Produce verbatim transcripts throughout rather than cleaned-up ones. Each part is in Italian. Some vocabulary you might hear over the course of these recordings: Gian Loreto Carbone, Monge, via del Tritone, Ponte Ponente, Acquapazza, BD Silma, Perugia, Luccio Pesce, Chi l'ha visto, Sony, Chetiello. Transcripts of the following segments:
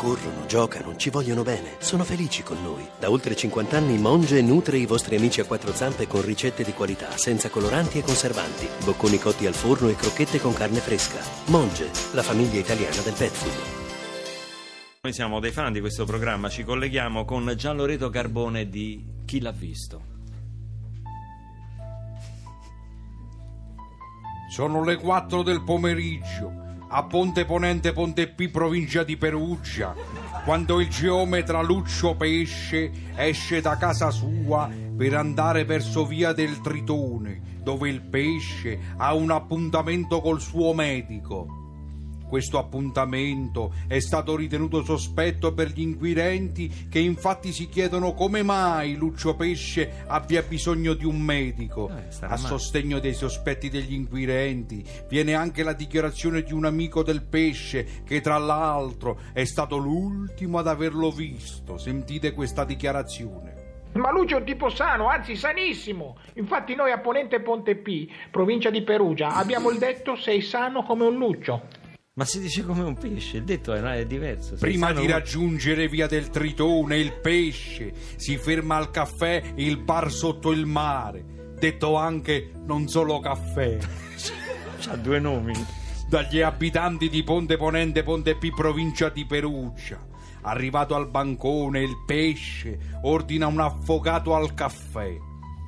corrono, giocano, ci vogliono bene, sono felici con noi. Da oltre cinquanta anni Monge nutre i vostri amici a quattro zampe con ricette di qualità, senza coloranti e conservanti, bocconi cotti al forno e crocchette con carne fresca. Monge, la famiglia italiana del pet food. Noi siamo dei fan di questo programma, ci colleghiamo con Gian Loreto Carbone di Chi l'ha visto. Sono le quattro del pomeriggio, a Ponte Ponente, Ponte P, provincia di Perugia, quando il geometra Luccio Pesce esce da casa sua per andare verso via del Tritone, dove il pesce ha un appuntamento col suo medico. Questo appuntamento è stato ritenuto sospetto per gli inquirenti, che infatti si chiedono come mai Luccio Pesce abbia bisogno di un medico. Eh, a sostegno male. dei sospetti degli inquirenti viene anche la dichiarazione di un amico del pesce, che tra l'altro è stato l'ultimo ad averlo visto. Sentite questa dichiarazione. Ma Lucio è un tipo sano, anzi sanissimo. Infatti noi a Ponente Ponte P, provincia di Perugia, abbiamo il detto: sei sano come un luccio. Ma si dice come un pesce, il detto è, è diverso. Prima di raggiungere via del Tritone, il pesce si ferma al caffè Il Bar Sotto il Mare, detto anche Non Solo Caffè. C'ha due nomi. Dagli abitanti di Ponte Ponente, Ponte P, provincia di Perugia. Arrivato al bancone, il pesce ordina un affogato al caffè.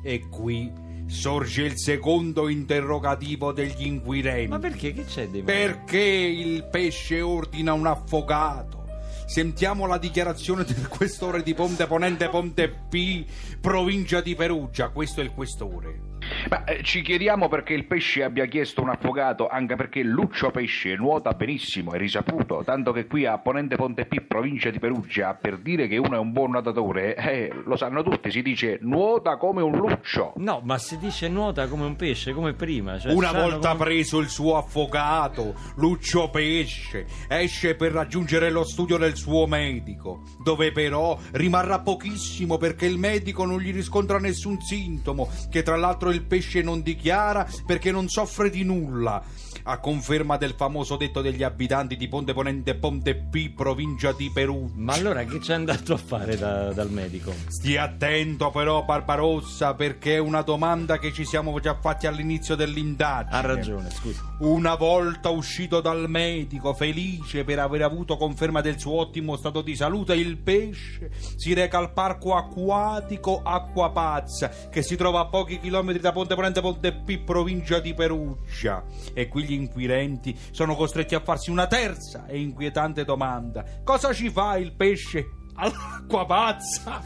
E qui sorge il secondo interrogativo degli inquirenti. Ma perché? Che c'è di male? Perché il pesce ordina un affogato? Sentiamo la dichiarazione del questore di Ponte Ponente, Ponte P, provincia di Perugia. Questo è il questore. Ma eh, ci chiediamo perché il pesce abbia chiesto un affogato, anche perché Luccio Pesce nuota benissimo, è risaputo, tanto che qui a Ponente Ponte P, provincia di Perugia, per dire che uno è un buon nuotatore, eh, lo sanno tutti, si dice nuota come un luccio. No, ma si dice nuota come un pesce, come prima, cioè, una volta come... preso il suo affogato, Luccio Pesce esce per raggiungere lo studio del suo medico, dove però rimarrà pochissimo, perché il medico non gli riscontra nessun sintomo, che tra l'altro il pesce non dichiara perché non soffre di nulla, a conferma del famoso detto degli abitanti di Ponte Ponente, Ponte P, provincia di Perugia. Ma allora che c'è andato a fare da, dal medico? Stia attento però, Barbarossa, perché è una domanda che ci siamo già fatti all'inizio dell'indagine. Ha ragione, scusa. Una volta uscito dal medico, felice per aver avuto conferma del suo ottimo stato di salute, il pesce si reca al parco acquatico Acquapazza, che si trova a pochi chilometri da Ponte Ponente, Ponte P, provincia di Perugia. E qui gli inquirenti sono costretti a farsi una terza e inquietante domanda: cosa ci fa il pesce all'Acquapazza?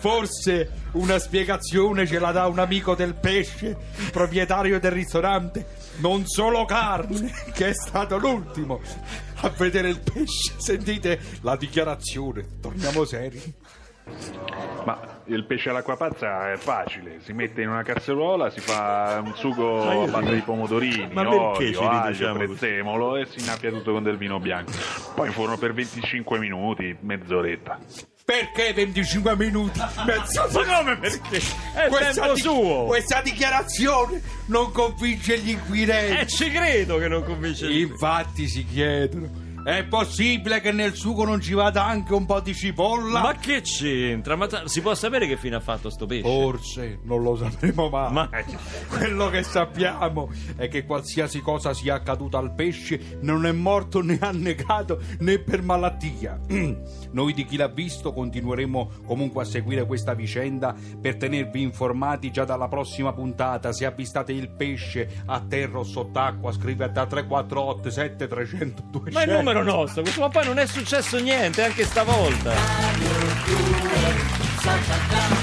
Forse una spiegazione ce la dà un amico del pesce, il proprietario del ristorante Non Solo Carne, che è stato l'ultimo a vedere il pesce. Sentite la dichiarazione, torniamo seri. Ma il pesce all'Acquapazza è facile, si mette in una casseruola, si fa un sugo a base di pomodorini, olio, aglio, prezzemolo e si innappia tutto con del vino bianco. Poi in forno per venticinque minuti, mezz'oretta. Perché venticinque minuti? Mezz'oretta? Come perché? È questa tempo di... suo! Questa dichiarazione non convince gli inquirenti. E eh, ci credo che non convince gli inquirenti. Infatti si chiedono: è possibile che nel sugo non ci vada anche un po' di cipolla? Ma che c'entra? Ma si può sapere che fine ha fatto sto pesce? Forse non lo sapremo mai. Ma... quello che sappiamo è che qualsiasi cosa sia accaduta al pesce non è morto né annegato né per malattia. Noi di Chi l'ha visto continueremo comunque a seguire questa vicenda per tenervi informati già dalla prossima puntata. Se avvistate il pesce a terra o sott'acqua, scrivete a tre quattro otto sette tre zero zero due zero zero. Nostro, questo, ma poi non è successo niente anche stavolta.